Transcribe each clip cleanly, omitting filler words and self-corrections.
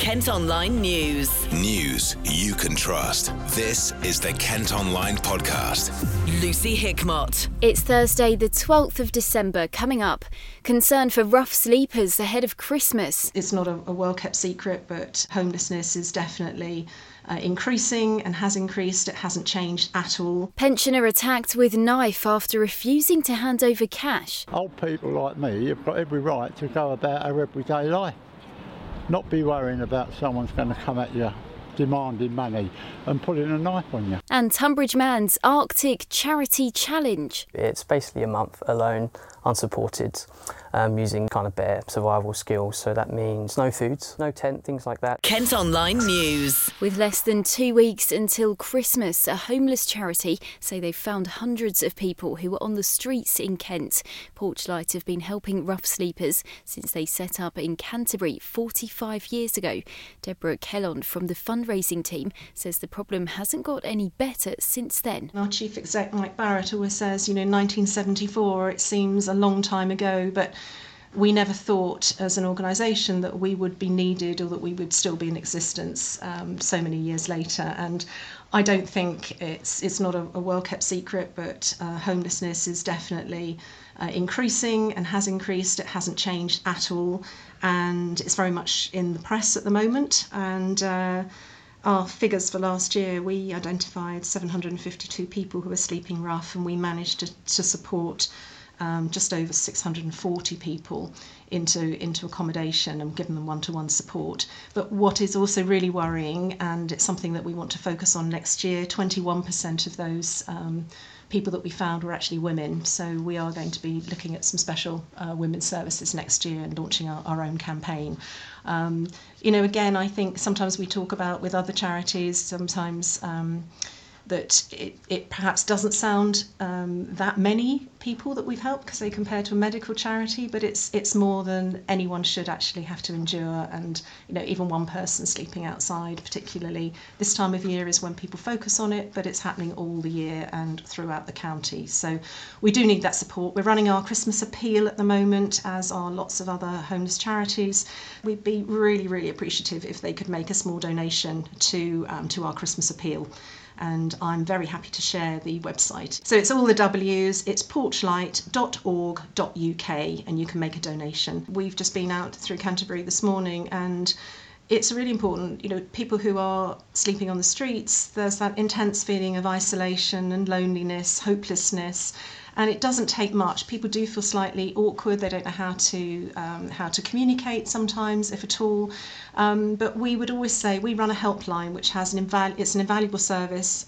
Kent Online News. News you can trust. This is the Kent Online Podcast. Lucy Hickmott. It's Thursday the 12th of December. Coming up, concern for rough sleepers ahead of Christmas. It's not a well-kept secret, but homelessness is definitely increasing and has increased. It hasn't changed at all. Pensioner attacked with knife after refusing to hand over cash. Old people like me have got every right to go about our everyday life, not be worrying about someone's going to come at you demanding money and putting a knife on you. And Tonbridge man's Arctic Charity Challenge. It's basically a month alone, unsupported, using kind of bare survival skills. So that means no foods, no tent, things like that. Kent Online News. With less than 2 weeks until Christmas, a homeless charity say they've found hundreds of people who were on the streets in Kent. Porchlight have been helping rough sleepers since they set up in Canterbury 45 years ago. Deborah Kellon from the fundraising team says the problem hasn't got any better since then. Our chief exec, Mike Barrett, always says, 1974, it seems a long time ago, but we never thought as an organisation that we would be needed or that we would still be in existence so many years later. And I don't think it's not a well-kept secret, but homelessness is definitely increasing and has increased. It hasn't changed at all, and it's very much in the press at the moment. And our figures for last year, we identified 752 people who were sleeping rough, and we managed to support just over 640 people into accommodation and given them one-to-one support. But what is also really worrying, and it's something that we want to focus on next year, 21% of those people that we found were actually women. So we are going to be looking at some special women's services next year and launching our own campaign. Again, I think sometimes we talk about with other charities, sometimes that it perhaps doesn't sound that many people that we've helped because they compare to a medical charity, but it's more than anyone should actually have to endure. And even one person sleeping outside, particularly this time of year, is when people focus on it, but it's happening all the year and throughout the county. So we do need that support. We're running our Christmas appeal at the moment, as are lots of other homeless charities. We'd be really, really appreciative if they could make a small donation to our Christmas appeal. And I'm very happy to share the website. So it's all the W's, it's porchlight.org.uk, and you can make a donation. We've just been out through Canterbury this morning, and it's really important, people who are sleeping on the streets, there's that intense feeling of isolation and loneliness, hopelessness, and it doesn't take much. People do feel slightly awkward. They don't know how to communicate sometimes, if at all. But we would always say we run a helpline, which has an invaluable service.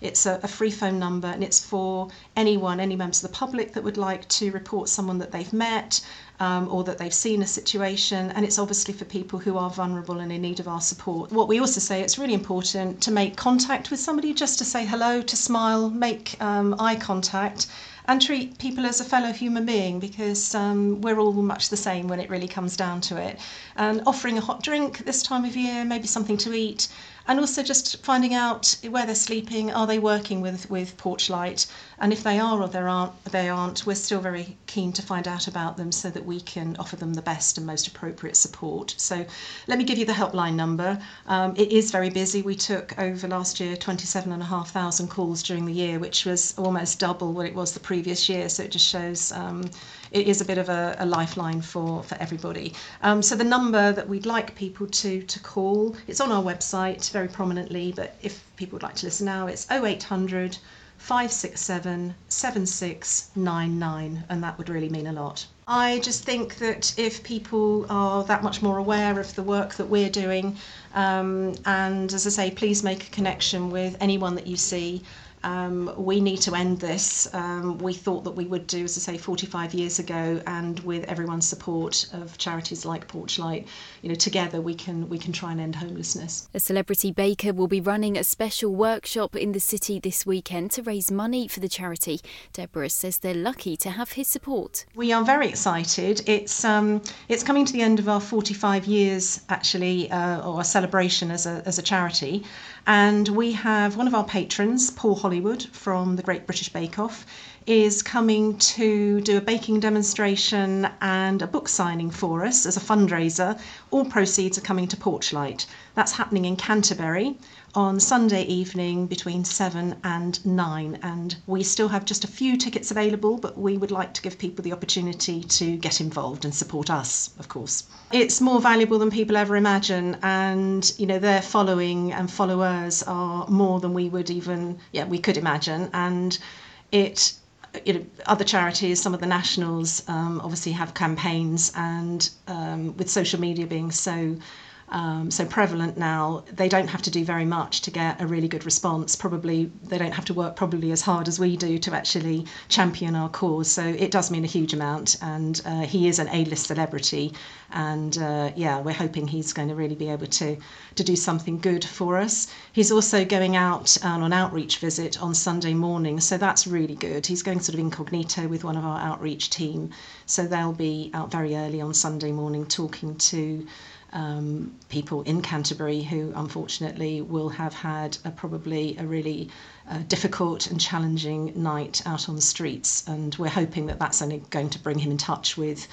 It's a free phone number, and it's for any members of the public that would like to report someone that they've met, or that they've seen a situation, and it's obviously for people who are vulnerable and in need of our support. What we also say, it's really important to make contact with somebody, just to say hello, to smile, make eye contact, and treat people as a fellow human being, because we're all much the same when it really comes down to it. And offering a hot drink this time of year, maybe something to eat, and also just finding out where they're sleeping. Are they working with Porchlight? And if they are or they aren't, we're still very keen to find out about them so that we can offer them the best and most appropriate support. So let me give you the helpline number. It is very busy. We took over last year 27,500 calls during the year, which was almost double what it was the previous year. So it just shows it is a bit of a lifeline for everybody. So the number that we'd like people to call, it's on our website very prominently, but if people would like to listen now, it's 0800 567 7699, and that would really mean a lot. I just think that if people are that much more aware of the work that we're doing, and as I say, please make a connection with anyone that you see. We need to end this. We thought that we would do, as I say, 45 years ago, and with everyone's support of charities like Porchlight, together we can try and end homelessness. A celebrity baker will be running a special workshop in the city this weekend to raise money for the charity. Deborah says they're lucky to have his support. We are very excited. It's coming to the end of our 45 years, actually, or a celebration as a charity, and we have one of our patrons, Paul Hollywood, from the Great British Bake Off. is coming to do a baking demonstration and a book signing for us as a fundraiser. All proceeds are coming to Porchlight. That's happening in Canterbury on Sunday evening between 7 and 9, and we still have just a few tickets available, but we would like to give people the opportunity to get involved and support us, of course. It's more valuable than people ever imagine, and you know, their following and followers are more than we would even, we could imagine. And it, you know, other charities, some of the nationals obviously have campaigns, and with social media being so prevalent now, they don't have to do very much to get a really good response. Probably they don't have to work probably as hard as we do to actually champion our cause. So it does mean a huge amount, and he is an A-list celebrity, and we're hoping he's going to really be able to do something good for us. He's also going out on an outreach visit on Sunday morning, so that's really good. He's going sort of incognito with one of our outreach team, so they'll be out very early on Sunday morning talking to people in Canterbury who unfortunately will have had probably a really difficult and challenging night out on the streets, and we're hoping that that's only going to bring him in touch with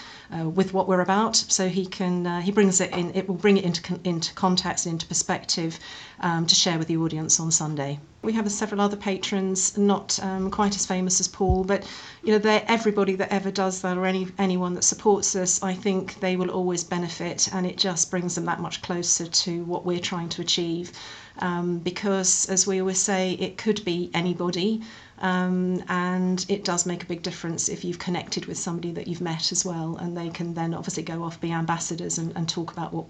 what we're about, so he can bring it into context and into perspective to share with the audience on Sunday. We have several other patrons, not quite as famous as Paul, but you know, they're everybody that ever does that, or anyone that supports us. I think they will always benefit, and it just brings them that much closer to what we're trying to achieve. Because, as we always say, it could be anybody, and it does make a big difference if you've connected with somebody that you've met as well, and they can then obviously go off, be ambassadors, and talk about what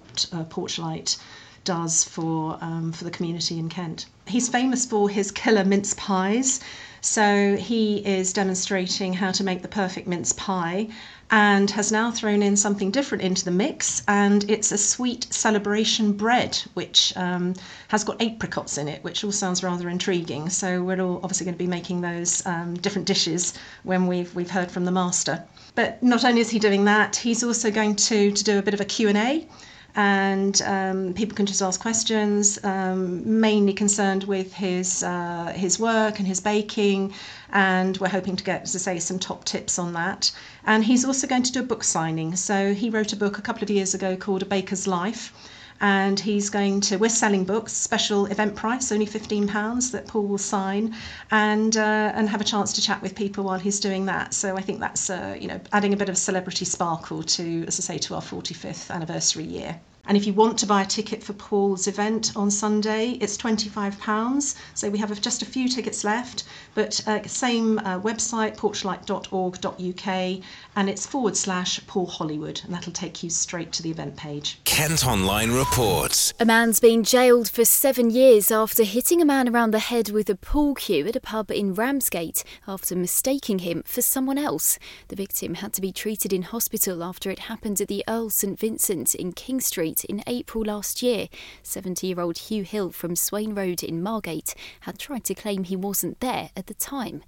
Porchlight does for the community in Kent. He's famous for his killer mince pies, so he is demonstrating how to make the perfect mince pie, and has now thrown in something different into the mix, and it's a sweet celebration bread which has got apricots in it, which all sounds rather intriguing. So we're all obviously going to be making those different dishes when we've heard from the master. But not only is he doing that, he's also going to do a bit of a Q&A, and people can just ask questions, mainly concerned with his work and his baking, and we're hoping to get, as I say, some top tips on that. And he's also going to do a book signing. So he wrote a book a couple of years ago called A Baker's Life, and we're selling books, special event price, only £15 that Paul will sign, and have a chance to chat with people while he's doing that. So I think that's adding a bit of celebrity sparkle to, as I say, to our 45th anniversary year. And if you want to buy a ticket for Paul's event on Sunday, it's £25. So we have just a few tickets left, but same website, porchlight.org.uk, and it's / Paul Hollywood, and that'll take you straight to the event page. Kent Online reports. A man's been jailed for 7 years after hitting a man around the head with a pool cue at a pub in Ramsgate after mistaking him for someone else. The victim had to be treated in hospital after it happened at the Earl St. Vincent in King Street in April last year. 70-year-old Hugh Hill from Swain Road in Margate had tried to claim he wasn't there at the time.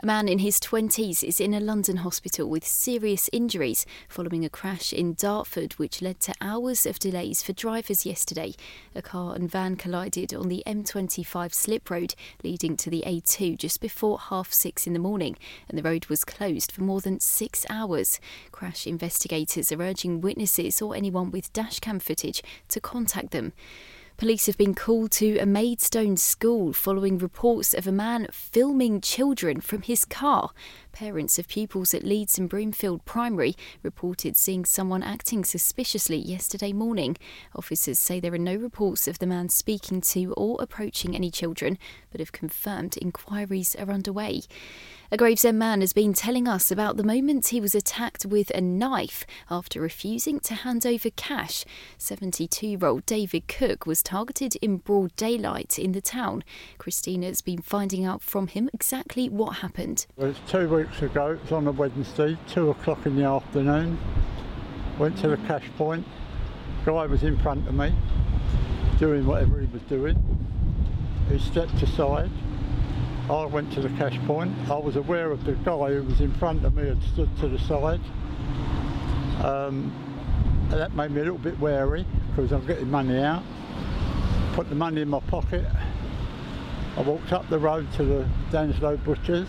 A man in his 20s is in a London hospital with serious injuries following a crash in Dartford, which led to hours of delays for drivers yesterday. A car and van collided on the M25 slip road leading to the A2 just before 6:30 in the morning, and the road was closed for more than 6 hours. Crash investigators are urging witnesses or anyone with dashcam footage to contact them. Police have been called to a Maidstone school following reports of a man filming children from his car. Parents of pupils at Leeds and Broomfield Primary reported seeing someone acting suspiciously yesterday morning. Officers say there are no reports of the man speaking to or approaching any children, but have confirmed inquiries are underway. A Gravesend man has been telling us about the moment he was attacked with a knife after refusing to hand over cash. 72-year-old David Cook was targeted in broad daylight in the town. Christina's been finding out from him exactly what happened. Well, it's 2 weeks ago. It was on a Wednesday, 2 o'clock in the afternoon. Went to the cash point. Guy was in front of me, doing whatever he was doing. He stepped aside. I went to the cash point. I was aware of the guy who was in front of me had stood to the side. That made me a little bit wary because I'm getting money out. Put the money in my pocket. I walked up the road to the D'Angelo Butchers.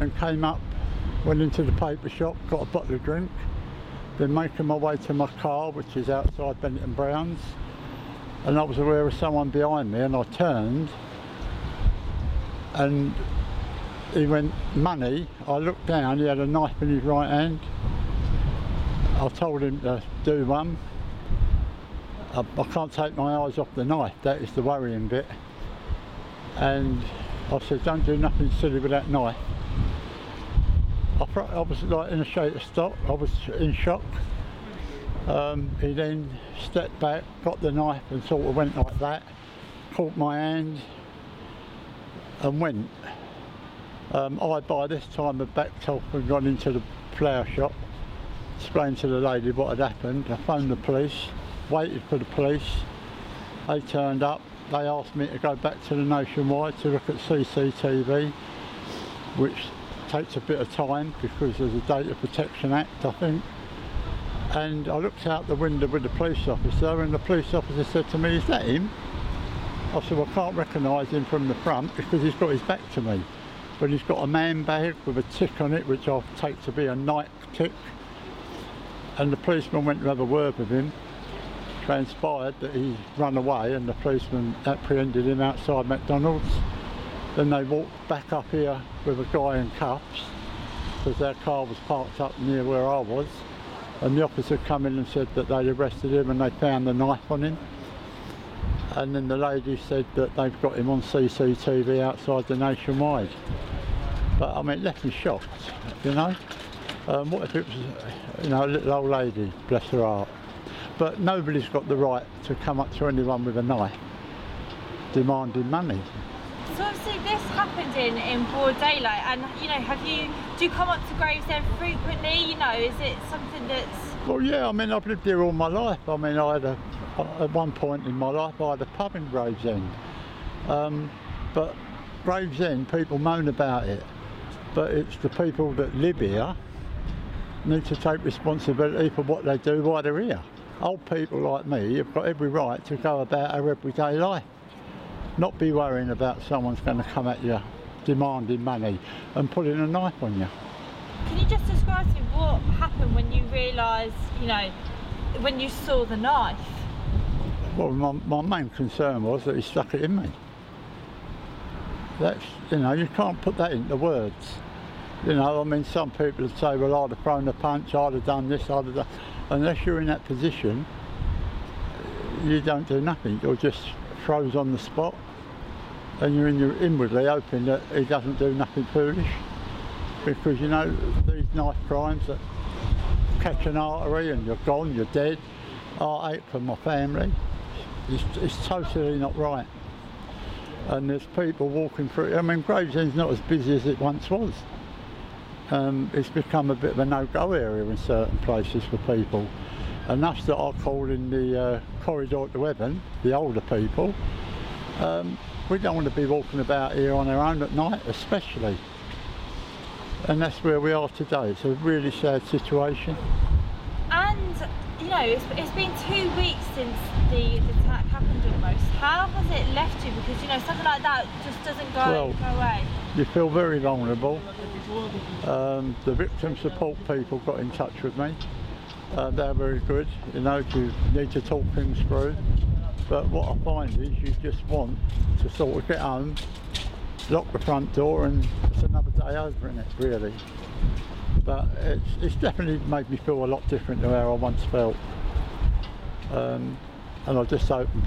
and came up, went into the paper shop, got a bottle of drink, then making my way to my car, which is outside Bennett and Browns, and I was aware of someone behind me, and I turned and he went, "Money." I looked down, he had a knife in his right hand. I told him to do one. I can't take my eyes off the knife, that is the worrying bit. And I said, "Don't do nothing silly with that knife." I was like in a state of shock. I was in shock. He then stepped back, got the knife and sort of went like that, caught my hand and went. I by this time had backed off and gone into the flower shop, explained to the lady what had happened. I phoned the police, waited for the police, they turned up, they asked me to go back to the Nationwide to look at CCTV, which takes a bit of time because there's a Data Protection Act, I think. And I looked out the window with the police officer, and the police officer said to me, "Is that him?" I said, "Well, I can't recognise him from the front because he's got his back to me, but he's got a man bag with a tick on it, which I take to be a Nike tick." And the policeman went to have a word with him. Transpired that he run away, and the policeman apprehended him outside McDonald's. Then they walked back up here with a guy in cuffs because their car was parked up near where I was, and the officer come in and said that they'd arrested him and they found the knife on him. And then the lady said that they've got him on CCTV outside the Nationwide. But I mean, it left me shocked, you know. What if it was, you know, a little old lady, bless her heart. But nobody's got the right to come up to anyone with a knife demanding money. So obviously this happened in broad daylight, and you know, do you come up to Gravesend frequently? You know, is it something that's... Well, yeah, I mean, I've lived here all my life. I mean, I had at one point in my life, I had a pub in Gravesend. But Gravesend, people moan about it, but it's the people that live here need to take responsibility for what they do while they're here. Old people like me have got every right to go about our everyday life, not be worrying about someone's going to come at you demanding money and putting a knife on you. Can you just describe to me what happened when you realised, you know, when you saw the knife? Well, my main concern was that he stuck it in me. That's, you know, you can't put that into words. You know, I mean, some people would say, "Well, I'd have thrown a punch, I'd have done this, I'd have done..." Unless you're in that position, you don't do nothing. You're just froze on the spot, and you're inwardly hoping that he doesn't do nothing foolish. Because, you know, these knife crimes that catch an artery and you're gone, you're dead. I hate for my family. It's totally not right. And there's people walking through. I mean, Gravesend's not as busy as it once was. It's become a bit of a no-go area in certain places for people, and us that I call in the corridor to heaven, the older people, we don't want to be walking about here on our own at night especially, and that's where we are today. It's a really sad situation. And you know, it's been 2 weeks since the attack happened almost. How has it left you? Because you know, something like that just doesn't go away. You feel very vulnerable. The victim support people got in touch with me. They're very good, you know, you need to talk things through. But what I find is you just want to sort of get home, lock the front door, and it's another day over in it, really. But it's definitely made me feel a lot different to how I once felt. And I just hope and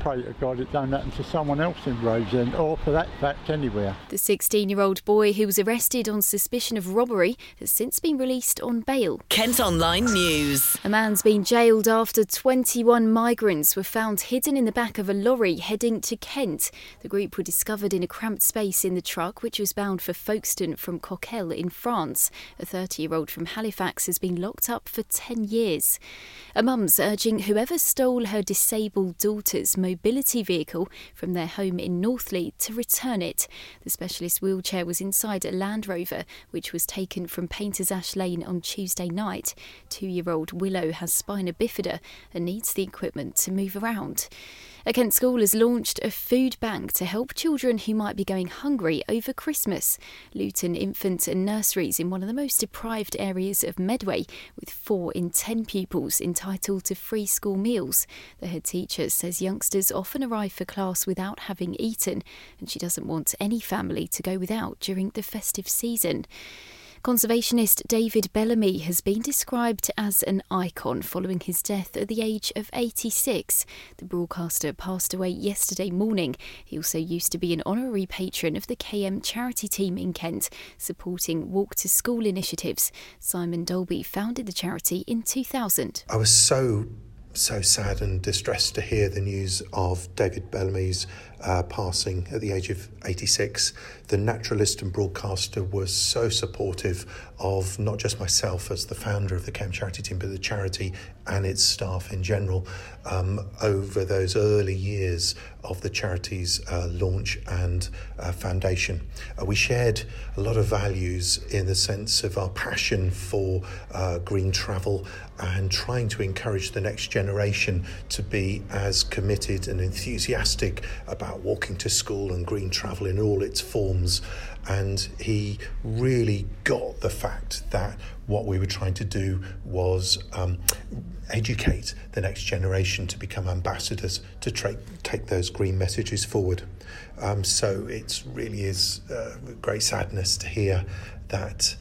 pray to God it don't happen to someone else in Gravesend, or for that fact anywhere. The 16-year-old boy who was arrested on suspicion of robbery has since been released on bail. Kent Online News. A man's been jailed after 21 migrants were found hidden in the back of a lorry heading to Kent. The group were discovered in a cramped space in the truck, which was bound for Folkestone from Coquelles in France. A 30-year-old from Halifax has been locked up for 10 years. A mum's urging whoever stole her disabled daughter's mobility vehicle from their home in Northley to return it. The specialist wheelchair was inside a Land Rover, which was taken from Painters Ash Lane on Tuesday night. 2-year-old Willow has spina bifida and needs the equipment to move around. A Kent school has launched a food bank to help children who might be going hungry over Christmas. Luton Infant and Nursery is in one of the most deprived areas of Medway, with 4 in 10 pupils entitled to free school meals. The head teacher says youngsters often arrive for class without having eaten, and she doesn't want any family to go without during the festive season. Conservationist David Bellamy has been described as an icon following his death at the age of 86. The broadcaster passed away yesterday morning. He also used to be an honorary patron of the KM Charity Team in Kent, supporting Walk to School initiatives. Simon Dolby founded the charity in 2000. I was so sad and distressed to hear the news of David Bellamy's passing at the age of 86. The naturalist and broadcaster was so supportive of not just myself as the founder of the KM Charity Team, but the charity and its staff in general over those early years of the charity's launch and foundation. We shared a lot of values in the sense of our passion for green travel and trying to encourage the next generation to be as committed and enthusiastic about walking to school and green travel in all its forms. And he really got the fact that what we were trying to do was educate the next generation to become ambassadors to take those green messages forward. So it really is great sadness to hear that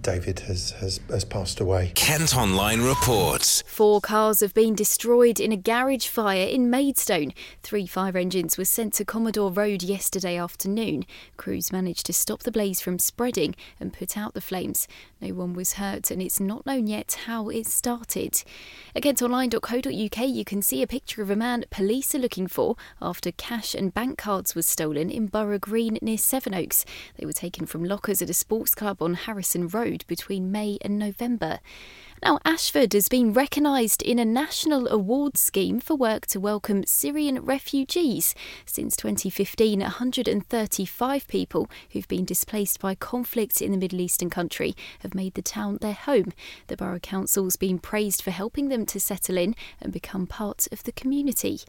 David has passed away. Kent Online reports. 4 cars have been destroyed in a garage fire in Maidstone. 3 fire engines were sent to Commodore Road yesterday afternoon. Crews managed to stop the blaze from spreading and put out the flames. No one was hurt, and it's not known yet how it started. At kentonline.co.uk you can see a picture of a man police are looking for after cash and bank cards was stolen in Borough Green near Sevenoaks. They were taken from lockers at a sports club on Harrison Road between May and November. Now, Ashford has been recognised in a national award scheme for work to welcome Syrian refugees. Since 2015, 135 people who've been displaced by conflict in the Middle Eastern country have made the town their home. The Borough Council's been praised for helping them to settle in and become part of the community.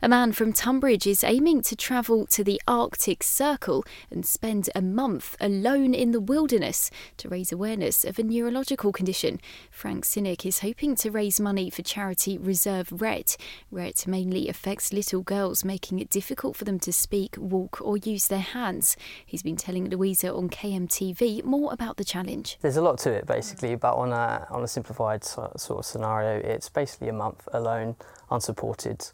A man from Tonbridge is aiming to travel to the Arctic Circle and spend a month alone in the wilderness to raise awareness of a neurological condition. Frank Sinek is hoping to raise money for charity Reserve Ret. Rett mainly affects little girls, making it difficult for them to speak, walk or use their hands. He's been telling Louisa on KMTV more about the challenge. There's a lot to it basically, but on a simplified sort of scenario, it's basically a month alone, unsupported,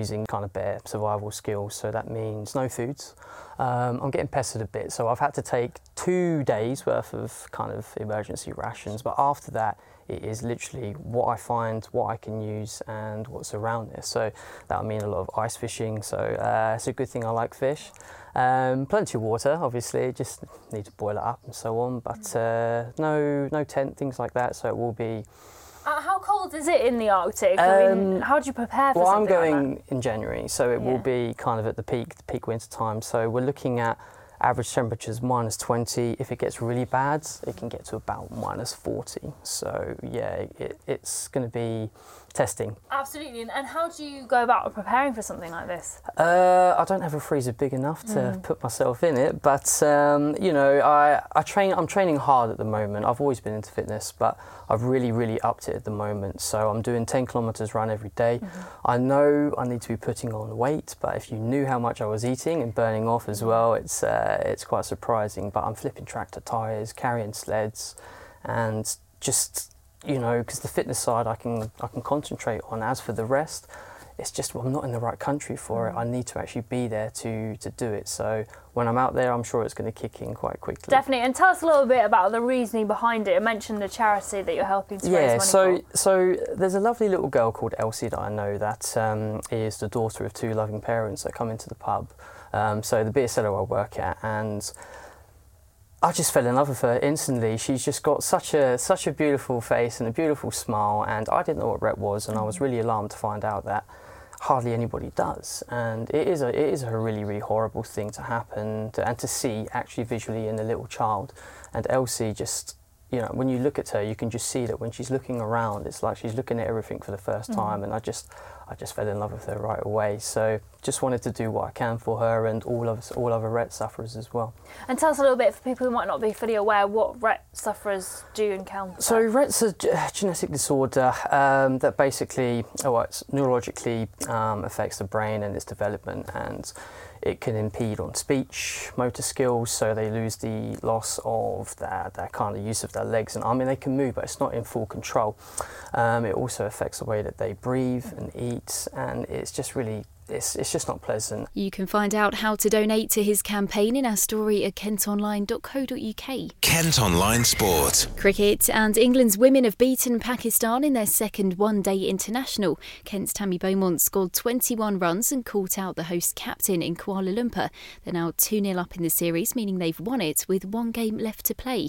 using kind of bare survival skills. So that means no foods. I'm getting pestered a bit, so I've had to take 2 days worth of kind of emergency rations, but after that it is literally what I find, what I can use and what's around there. So that'll mean a lot of ice fishing, so it's a good thing I like fish. Plenty of water, obviously, just need to boil it up and so on, but no tent, things like that, so it will be... How cold is it in the Arctic? I mean, how do you prepare for something like that? Well, I'm going in January, so it will be kind of at the peak winter time. So we're looking at average temperatures minus 20. If it gets really bad, it can get to about minus 40. So yeah, it's going to be testing. Absolutely. And how do you go about preparing for something like this? I don't have a freezer big enough to put myself in it, but you know, I'm training hard at the moment. I've always been into fitness, but I've really upped it at the moment. So I'm doing 10 kilometers run every day. I know I need to be putting on weight, but if you knew how much I was eating and burning off as well, it's quite surprising. But I'm flipping tractor tires, carrying sleds, and just, you know, because the fitness side I can concentrate on. As for the rest, it's just, well, I'm not in the right country for it. I need to actually be there to do it. So when I'm out there, I'm sure it's going to kick in quite quickly. Definitely. And tell us a little bit about the reasoning behind it. I mentioned the charity that you're helping to raise money for. So there's a lovely little girl called Elsie that I know that is the daughter of 2 loving parents that come into the pub. So the beer cellar I work at, and I just fell in love with her instantly. She's just got such a beautiful face and a beautiful smile, and I didn't know what Rett was, and I was really alarmed to find out that hardly anybody does. And it is a really horrible thing to happen and to see actually visually in a little child. And Elsie just you know, when you look at her, you can just see that when she's looking around, it's like she's looking at everything for the first time. And I just fell in love with her right away. So just wanted to do what I can for her and all other Rett sufferers as well. And tell us a little bit, for people who might not be fully aware, what Rett sufferers do encounter. So Rett's a genetic disorder that basically, it's neurologically affects the brain and its development, and it can impede on speech, motor skills, so they lose the loss of their kind of use of their legs. And I mean, they can move, but it's not in full control. It also affects the way that they breathe and eat, and it's just really, it's just not pleasant. You can find out how to donate to his campaign in our story at kentonline.co.uk. Kent Online Sport. Cricket, and England's women have beaten Pakistan in their second one-day international. Kent's Tammy Beaumont scored 21 runs and caught out the host captain in Kuala Lumpur. They're now 2-0 up in the series, meaning they've won it with one game left to play.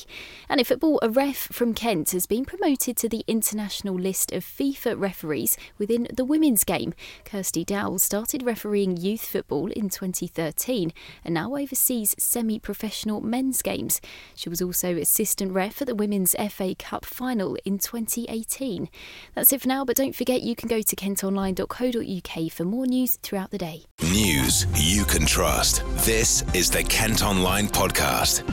And in football, a ref from Kent has been promoted to the international list of FIFA referees within the women's game. Kirsty Dowell started refereeing youth football in 2013 and now oversees semi-professional men's games. She was also assistant ref at the Women's FA Cup final in 2018. That's it for now, but don't forget you can go to kentonline.co.uk for more news throughout the day. News you can trust. This is the Kent Online Podcast.